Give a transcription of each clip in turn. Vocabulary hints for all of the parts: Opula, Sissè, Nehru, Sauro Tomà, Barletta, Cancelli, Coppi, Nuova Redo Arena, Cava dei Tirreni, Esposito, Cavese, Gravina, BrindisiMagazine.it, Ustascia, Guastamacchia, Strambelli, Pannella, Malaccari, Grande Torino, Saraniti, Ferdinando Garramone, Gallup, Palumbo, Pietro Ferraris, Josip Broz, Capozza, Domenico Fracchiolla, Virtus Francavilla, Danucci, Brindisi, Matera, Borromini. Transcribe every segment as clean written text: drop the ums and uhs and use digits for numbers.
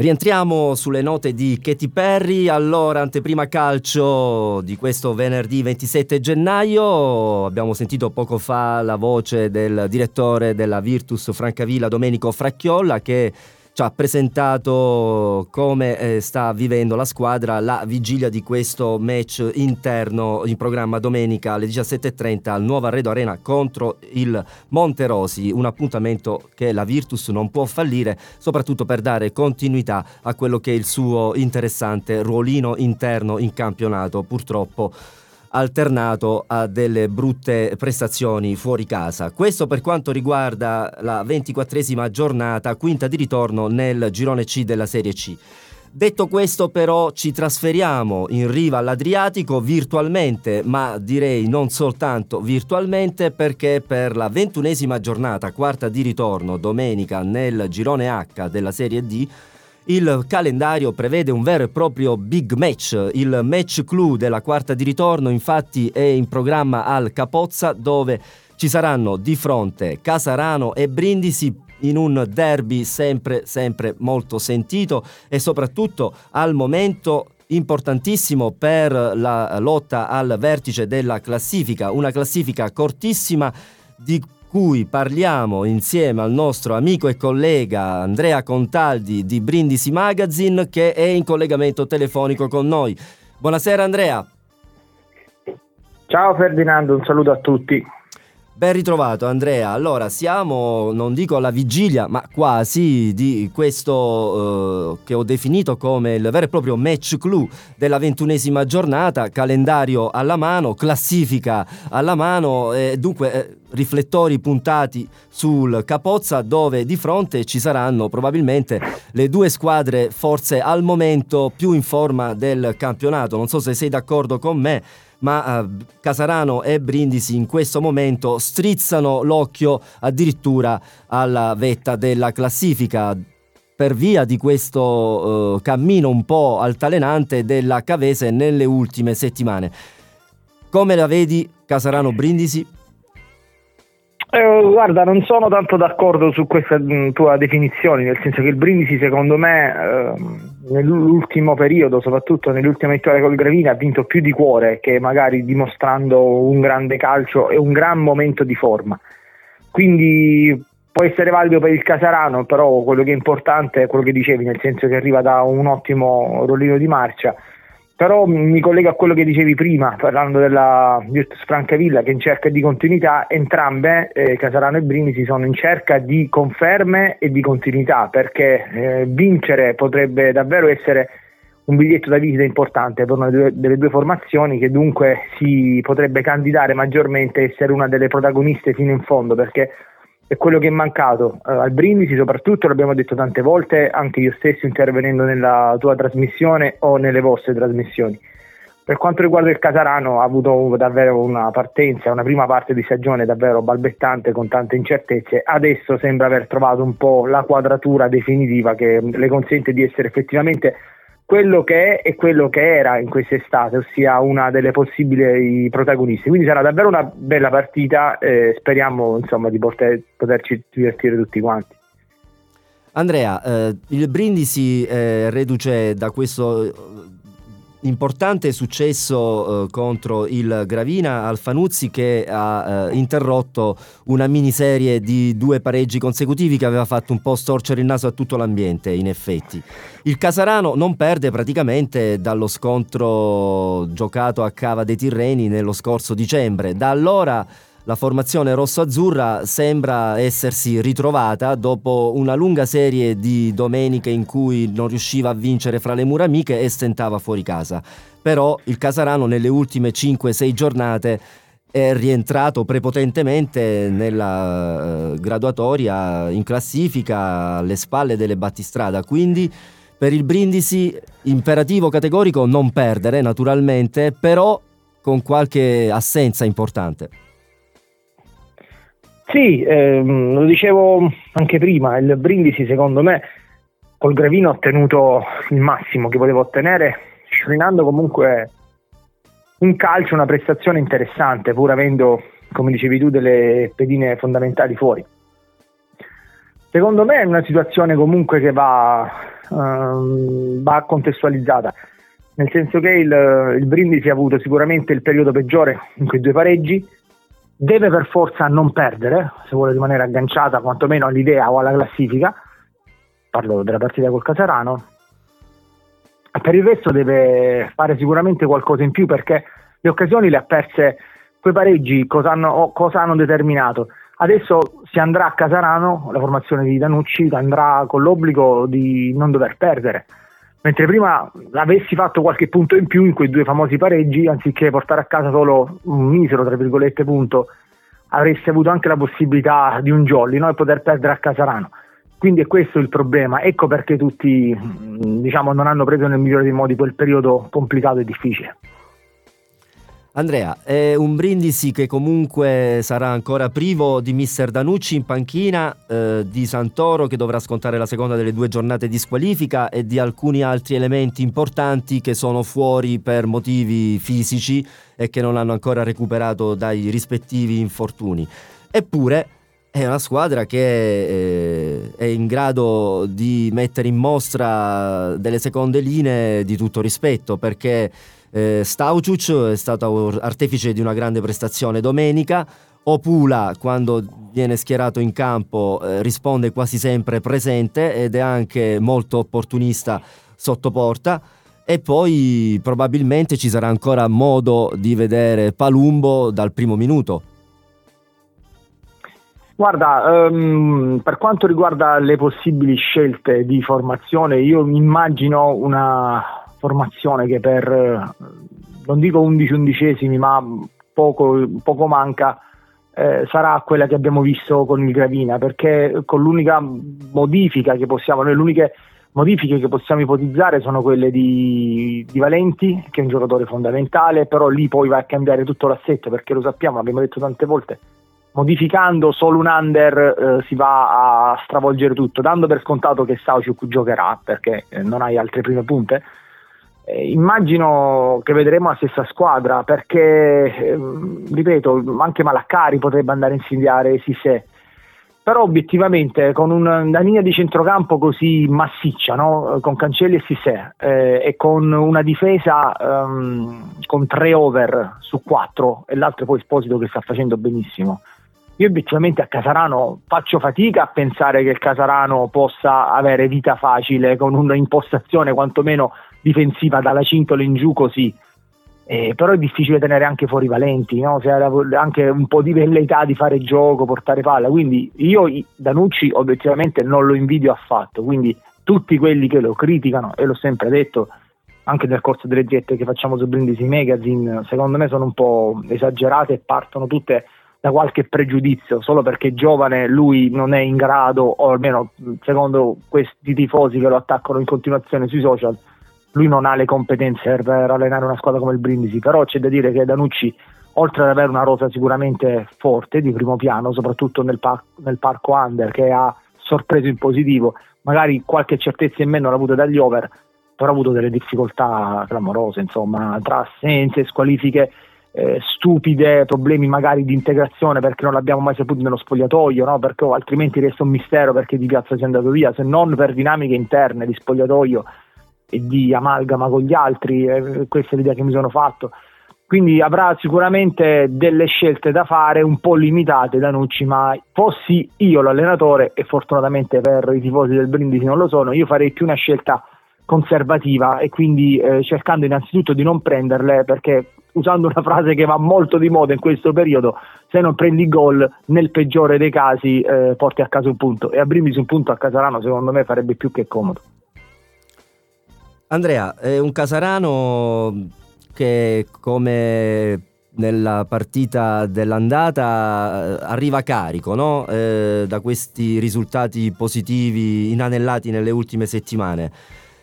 Rientriamo sulle note di Katy Perry. Allora, anteprima calcio di questo venerdì 27 gennaio. Abbiamo sentito poco fa la voce del direttore della Virtus Francavilla, Domenico Fracchiolla, che ci ha presentato come sta vivendo la squadra la vigilia di questo match interno in programma domenica alle 17:30 al Nuova Redo Arena contro il Monterosi, un appuntamento che la Virtus non può fallire, soprattutto per dare continuità a quello che è il suo interessante ruolino interno in campionato, purtroppo alternato a delle brutte prestazioni fuori casa. Questo per quanto riguarda la 24esima giornata, quinta di ritorno nel girone C della Serie C. Detto questo, però, ci trasferiamo in riva all'Adriatico virtualmente, ma direi non soltanto virtualmente, perché per la 21esima giornata, quarta di ritorno, domenica nel girone H della Serie D, il calendario prevede un vero e proprio big match. Il match clou della quarta di ritorno, infatti, è in programma al Capozza, dove ci saranno di fronte Casarano e Brindisi in un derby sempre molto sentito e soprattutto al momento importantissimo per la lotta al vertice della classifica, una classifica cortissima di cui parliamo insieme al nostro amico e collega Andrea Contaldi di Brindisi Magazine, che è in collegamento telefonico con noi. Buonasera Andrea. Ciao Ferdinando, un saluto a tutti. Ben ritrovato Andrea. Allora, siamo, non dico alla vigilia, ma quasi, di questo che ho definito come il vero e proprio match clou della 21esima giornata, calendario alla mano, classifica alla mano, dunque riflettori puntati sul Capozza, dove di fronte ci saranno probabilmente le due squadre forse al momento più in forma del campionato. Non so se sei d'accordo con me, ma Casarano e Brindisi in questo momento strizzano l'occhio addirittura alla vetta della classifica per via di questo cammino un po' altalenante della Cavese nelle ultime settimane. Come la vedi Casarano-Brindisi? Guarda, non sono tanto d'accordo su questa tua definizione, nel senso che il Brindisi, secondo me, nell'ultimo periodo, soprattutto nell'ultima vittoria col Gravina, ha vinto più di cuore che magari dimostrando un grande calcio e un gran momento di forma. Quindi può essere valido per il Casarano, però quello che è importante è quello che dicevi, nel senso che arriva da un ottimo rollino di marcia. Però mi collego a quello che dicevi prima, parlando della Virtus Francavilla, che in cerca di continuità, entrambe, Casarano e Brindisi, sono in cerca di conferme e di continuità, perché vincere potrebbe davvero essere un biglietto da visita importante per una delle due formazioni, che dunque si potrebbe candidare maggiormente a essere una delle protagoniste fino in fondo, perché è quello che è mancato al Brindisi, soprattutto, l'abbiamo detto tante volte, anche io stesso intervenendo nella tua trasmissione o nelle vostre trasmissioni. Per quanto riguarda il Casarano, ha avuto davvero una partenza, una prima parte di stagione davvero balbettante, con tante incertezze. Adesso sembra aver trovato un po' la quadratura definitiva che le consente di essere effettivamente quello che è e quello che era in quest'estate, ossia una delle possibili protagoniste. Quindi sarà davvero una bella partita, speriamo insomma di poterci divertire tutti quanti. Andrea, il Brindisi reduce da questo importante successo contro il Gravina, Alfanuzzi, che ha interrotto una miniserie di due pareggi consecutivi che aveva fatto un po' storcere il naso a tutto l'ambiente. In effetti il Casarano non perde praticamente dallo scontro giocato a Cava dei Tirreni nello scorso dicembre. Da allora la formazione rosso-azzurra sembra essersi ritrovata dopo una lunga serie di domeniche in cui non riusciva a vincere fra le mura amiche e stentava fuori casa. Però il Casarano nelle ultime 5-6 giornate è rientrato prepotentemente nella graduatoria in classifica, alle spalle delle battistrada. Quindi per il Brindisi imperativo categorico non perdere, naturalmente, però con qualche assenza importante. Sì, lo dicevo anche prima, il Brindisi secondo me col Gravino ha ottenuto il massimo che poteva ottenere, sciorinando comunque un calcio, una prestazione interessante, pur avendo, come dicevi tu, delle pedine fondamentali fuori. Secondo me è una situazione comunque che va va contestualizzata, nel senso che il Brindisi ha avuto sicuramente il periodo peggiore in quei due pareggi, deve per forza non perdere se vuole rimanere agganciata quantomeno all'idea o alla classifica, parlo della partita col Casarano, per il resto deve fare sicuramente qualcosa in più, perché le occasioni le ha perse. Quei pareggi cosa hanno determinato? Adesso si andrà a Casarano, la formazione di Danucci andrà con l'obbligo di non dover perdere, mentre prima l'avessi fatto qualche punto in più in quei due famosi pareggi, anziché portare a casa solo un misero " punto, avresti avuto anche la possibilità di un jolly, no? E poter perdere a Casarano. Quindi è questo il problema, ecco perché tutti non hanno preso nel migliore dei modi quel periodo complicato e difficile. Andrea, è un Brindisi che comunque sarà ancora privo di mister Danucci in panchina, di Santoro che dovrà scontare la seconda delle due giornate di squalifica e di alcuni altri elementi importanti che sono fuori per motivi fisici e che non hanno ancora recuperato dai rispettivi infortuni. Eppure è una squadra che è in grado di mettere in mostra delle seconde linee di tutto rispetto, perché Stăuciuc è stato artefice di una grande prestazione domenica. Opula, quando viene schierato in campo, risponde quasi sempre presente ed è anche molto opportunista sotto porta. E poi probabilmente ci sarà ancora modo di vedere Palumbo dal primo minuto. Guarda, per quanto riguarda le possibili scelte di formazione, io immagino una formazione che per, non dico 11/11, ma poco manca, sarà quella che abbiamo visto con il Gravina, perché con l'unica modifica che possiamo, le uniche modifiche che possiamo ipotizzare sono quelle di Valenti, che è un giocatore fondamentale, però lì poi va a cambiare tutto l'assetto, perché lo sappiamo, l'abbiamo detto tante volte, modificando solo un under si va a stravolgere tutto, dando per scontato che Stăuciuc giocherà, perché non hai altre prime punte. Immagino che vedremo la stessa squadra, perché ripeto, anche Malaccari potrebbe andare a insidiare Sissè, però obiettivamente con una linea di centrocampo così massiccia, no? Con Cancelli e Sissè, e con una difesa con 3 over su 4 e l'altro poi Esposito che sta facendo benissimo, io obiettivamente a Casarano faccio fatica a pensare che il Casarano possa avere vita facile con una impostazione quantomeno difensiva dalla cintola in giù così, però è difficile tenere anche fuori Valenti, no? Se era anche un po' di velleità di fare gioco, portare palla, quindi io Danucci obiettivamente non lo invidio affatto, quindi tutti quelli che lo criticano, e l'ho sempre detto anche nel corso delle dirette che facciamo su Brindisi Magazine, secondo me sono un po' esagerate e partono tutte da qualche pregiudizio, solo perché giovane lui non è in grado, o almeno secondo questi tifosi che lo attaccano in continuazione sui social, lui non ha le competenze per allenare una squadra come il Brindisi. Però c'è da dire che Danucci, oltre ad avere una rosa sicuramente forte di primo piano, soprattutto nel parco under, che ha sorpreso in positivo, magari qualche certezza in meno l'ha avuta dagli over, però ha avuto delle difficoltà clamorose, insomma, tra assenze, squalifiche stupide, problemi magari di integrazione, perché non l'abbiamo mai saputo nello spogliatoio, no? Perché altrimenti resta un mistero perché Di Piazza sia andato via, se non per dinamiche interne di spogliatoio e di amalgama con gli altri, questa è l'idea che mi sono fatto. Quindi avrà sicuramente delle scelte da fare un po' limitate Danucci, ma fossi io l'allenatore, e fortunatamente per i tifosi del Brindisi non lo sono, io farei più una scelta conservativa e quindi cercando innanzitutto di non prenderle, perché usando una frase che va molto di moda in questo periodo, se non prendi gol nel peggiore dei casi porti a casa un punto, e a Brindisi un punto a Casarano secondo me farebbe più che comodo. Andrea, è un Casarano che, come nella partita dell'andata, arriva carico, no? Da questi risultati positivi inanellati nelle ultime settimane.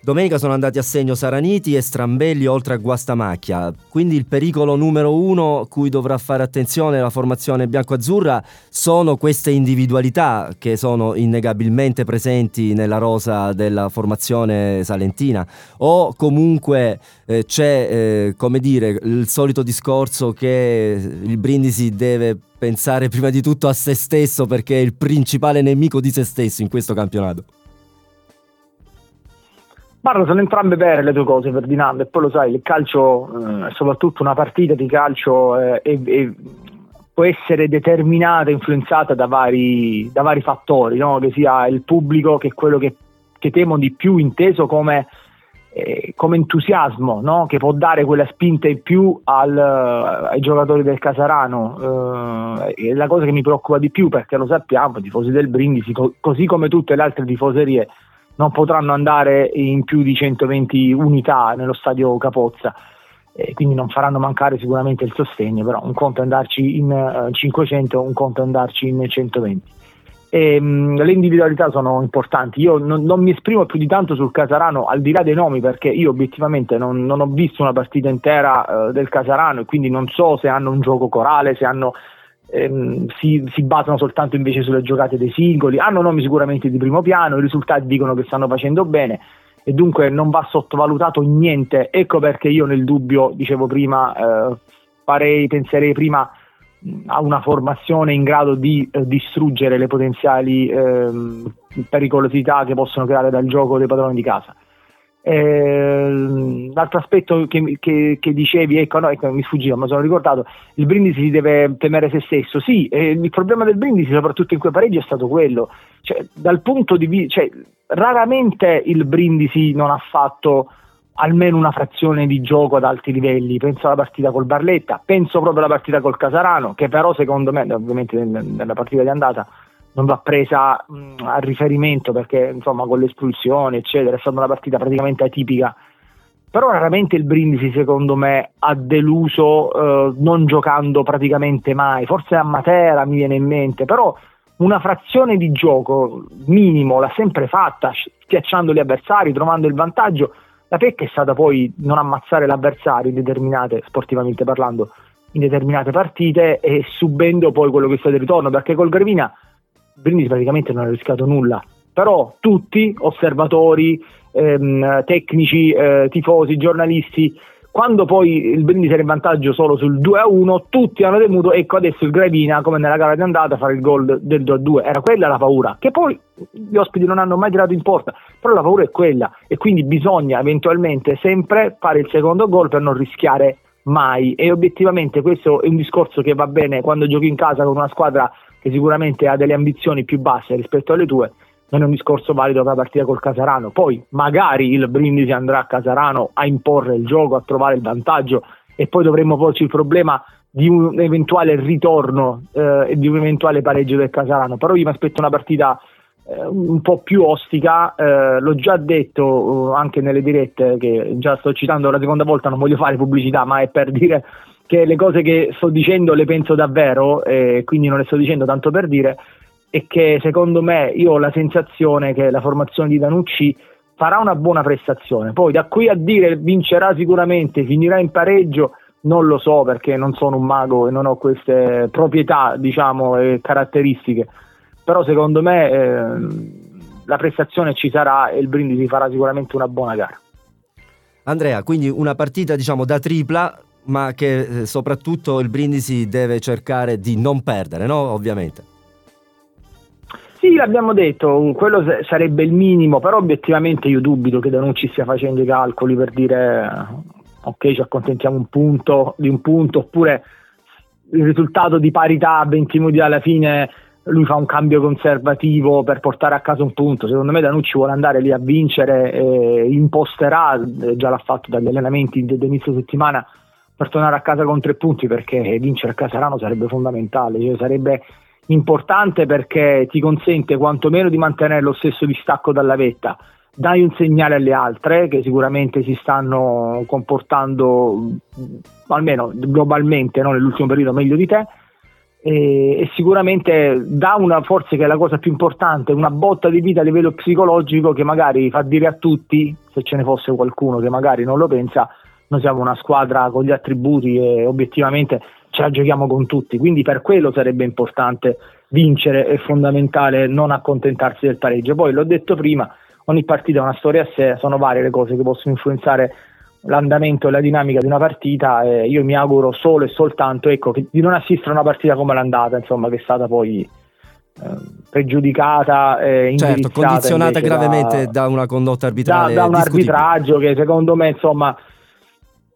Domenica sono andati a segno Saraniti e Strambelli oltre a Guastamacchia, quindi il pericolo numero uno cui dovrà fare attenzione la formazione biancoazzurra sono queste individualità che sono innegabilmente presenti nella rosa della formazione salentina, o comunque c'è il solito discorso che il Brindisi deve pensare prima di tutto a se stesso, perché è il principale nemico di se stesso in questo campionato. Marco, sono entrambe vere le tue cose, Ferdinando, e poi lo sai, il calcio, soprattutto una partita di calcio, può essere determinata, influenzata da vari fattori, no? Che sia il pubblico, che è quello che temo di più, inteso come entusiasmo, no? Che può dare quella spinta in più ai giocatori del Casarano, è la cosa che mi preoccupa di più, perché lo sappiamo, i tifosi del Brindisi, così come tutte le altre tifoserie, non potranno andare in più di 120 unità nello stadio Capozza, quindi non faranno mancare sicuramente il sostegno, però un conto è andarci in 500, un conto è andarci in 120. Le individualità sono importanti. Io non mi esprimo più di tanto sul Casarano, al di là dei nomi, perché io obiettivamente non ho visto una partita intera del Casarano, e quindi non so se hanno un gioco corale, se hanno si basano soltanto invece sulle giocate dei singoli. Hanno nomi sicuramente di primo piano, i risultati dicono che stanno facendo bene, e dunque non va sottovalutato niente. Ecco perché io, nel dubbio, dicevo prima, penserei prima a una formazione in grado di distruggere le potenziali pericolosità che possono creare dal gioco dei padroni di casa. L'altro aspetto che dicevi, ecco, mi sfuggiva, ma sono ricordato, il Brindisi deve temere se stesso. Sì, il problema del Brindisi, soprattutto in quei pareggi, è stato quello. Cioè, dal punto di vista, cioè, raramente il Brindisi non ha fatto almeno una frazione di gioco ad alti livelli. Penso alla partita col Barletta, penso proprio alla partita col Casarano, che però secondo me, ovviamente nella partita di andata, non va presa a riferimento, perché insomma con le espulsioni eccetera è stata una partita praticamente atipica. Però raramente il Brindisi, secondo me, ha deluso non giocando praticamente mai. Forse a Matera mi viene in mente, però una frazione di gioco minimo l'ha sempre fatta, schiacciando gli avversari, trovando il vantaggio. La pecca è stata poi non ammazzare l'avversario in determinate, sportivamente parlando, in determinate partite, e subendo poi quello che è stato il ritorno, perché col Gravina Brindisi praticamente non ha rischiato nulla. Però tutti, osservatori, tecnici, tifosi, giornalisti, quando poi il Brindisi era in vantaggio solo sul 2-1, tutti hanno temuto, ecco adesso il Gravina, come nella gara di andata, fare il gol del 2-2. Era quella la paura, che poi gli ospiti non hanno mai tirato in porta, però la paura è quella, e quindi bisogna eventualmente sempre fare il secondo gol per non rischiare mai. E obiettivamente questo è un discorso che va bene quando giochi in casa con una squadra che sicuramente ha delle ambizioni più basse rispetto alle tue, non è un discorso valido per la partita col Casarano. Poi magari il Brindisi andrà a Casarano a imporre il gioco, a trovare il vantaggio, e poi dovremmo porci il problema di un eventuale ritorno e di un eventuale pareggio del Casarano. Però io mi aspetto una partita un po' più ostica, l'ho già detto anche nelle dirette, che già sto citando la seconda volta, non voglio fare pubblicità, ma è per dire che le cose che sto dicendo le penso davvero, quindi non le sto dicendo tanto per dire. E che secondo me, io ho la sensazione che la formazione di Danucci farà una buona prestazione. Poi da qui a dire vincerà sicuramente, finirà in pareggio, non lo so, perché non sono un mago e non ho queste proprietà, diciamo, e caratteristiche. Però secondo me la prestazione ci sarà, e il Brindisi farà sicuramente una buona gara. Andrea, quindi una partita, diciamo, da tripla, ma che soprattutto il Brindisi deve cercare di non perdere, no? Ovviamente. Sì, l'abbiamo detto, quello sarebbe il minimo, però obiettivamente io dubito che Danucci stia facendo i calcoli per dire ok, ci accontentiamo di un punto, oppure il risultato di parità a 20 minuti alla fine lui fa un cambio conservativo per portare a casa un punto. Secondo me Danucci vuole andare lì a vincere, imposterà, già l'ha fatto dagli allenamenti dell'inizio settimana, per tornare a casa con 3 punti, perché vincere a Casarano sarebbe fondamentale, cioè sarebbe importante, perché ti consente quantomeno di mantenere lo stesso distacco dalla vetta. Dai un segnale alle altre, che sicuramente si stanno comportando, almeno globalmente, no, nell'ultimo periodo, meglio di te, e sicuramente dà una, forse che è la cosa più importante, una botta di vita a livello psicologico, che magari fa dire a tutti, se ce ne fosse qualcuno che magari non lo pensa, noi siamo una squadra con gli attributi e obiettivamente ce la giochiamo con tutti. Quindi per quello sarebbe importante vincere, è fondamentale non accontentarsi del pareggio. Poi l'ho detto prima, ogni partita è una storia a sé, sono varie le cose che possono influenzare l'andamento e la dinamica di una partita, e io mi auguro solo e soltanto, ecco, di non assistere a una partita come l'andata, insomma, che è stata poi pregiudicata, certo, condizionata gravemente da una condotta arbitrale, da un arbitraggio che secondo me, insomma,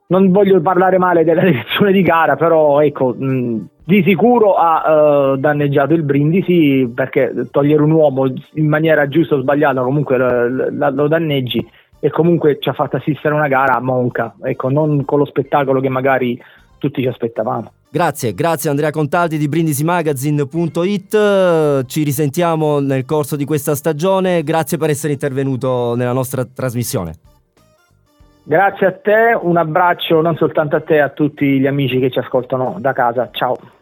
non voglio parlare male della direzione di gara, però ecco, di sicuro ha danneggiato il Brindisi, perché togliere un uomo in maniera giusta o sbagliata comunque lo danneggi, e comunque ci ha fatto assistere una gara a monca, ecco, non con lo spettacolo che magari tutti ci aspettavamo. Grazie Andrea Contaldi di BrindisiMagazine.it, ci risentiamo nel corso di questa stagione, grazie per essere intervenuto nella nostra trasmissione. Grazie a te, un abbraccio non soltanto a te, a tutti gli amici che ci ascoltano da casa, ciao.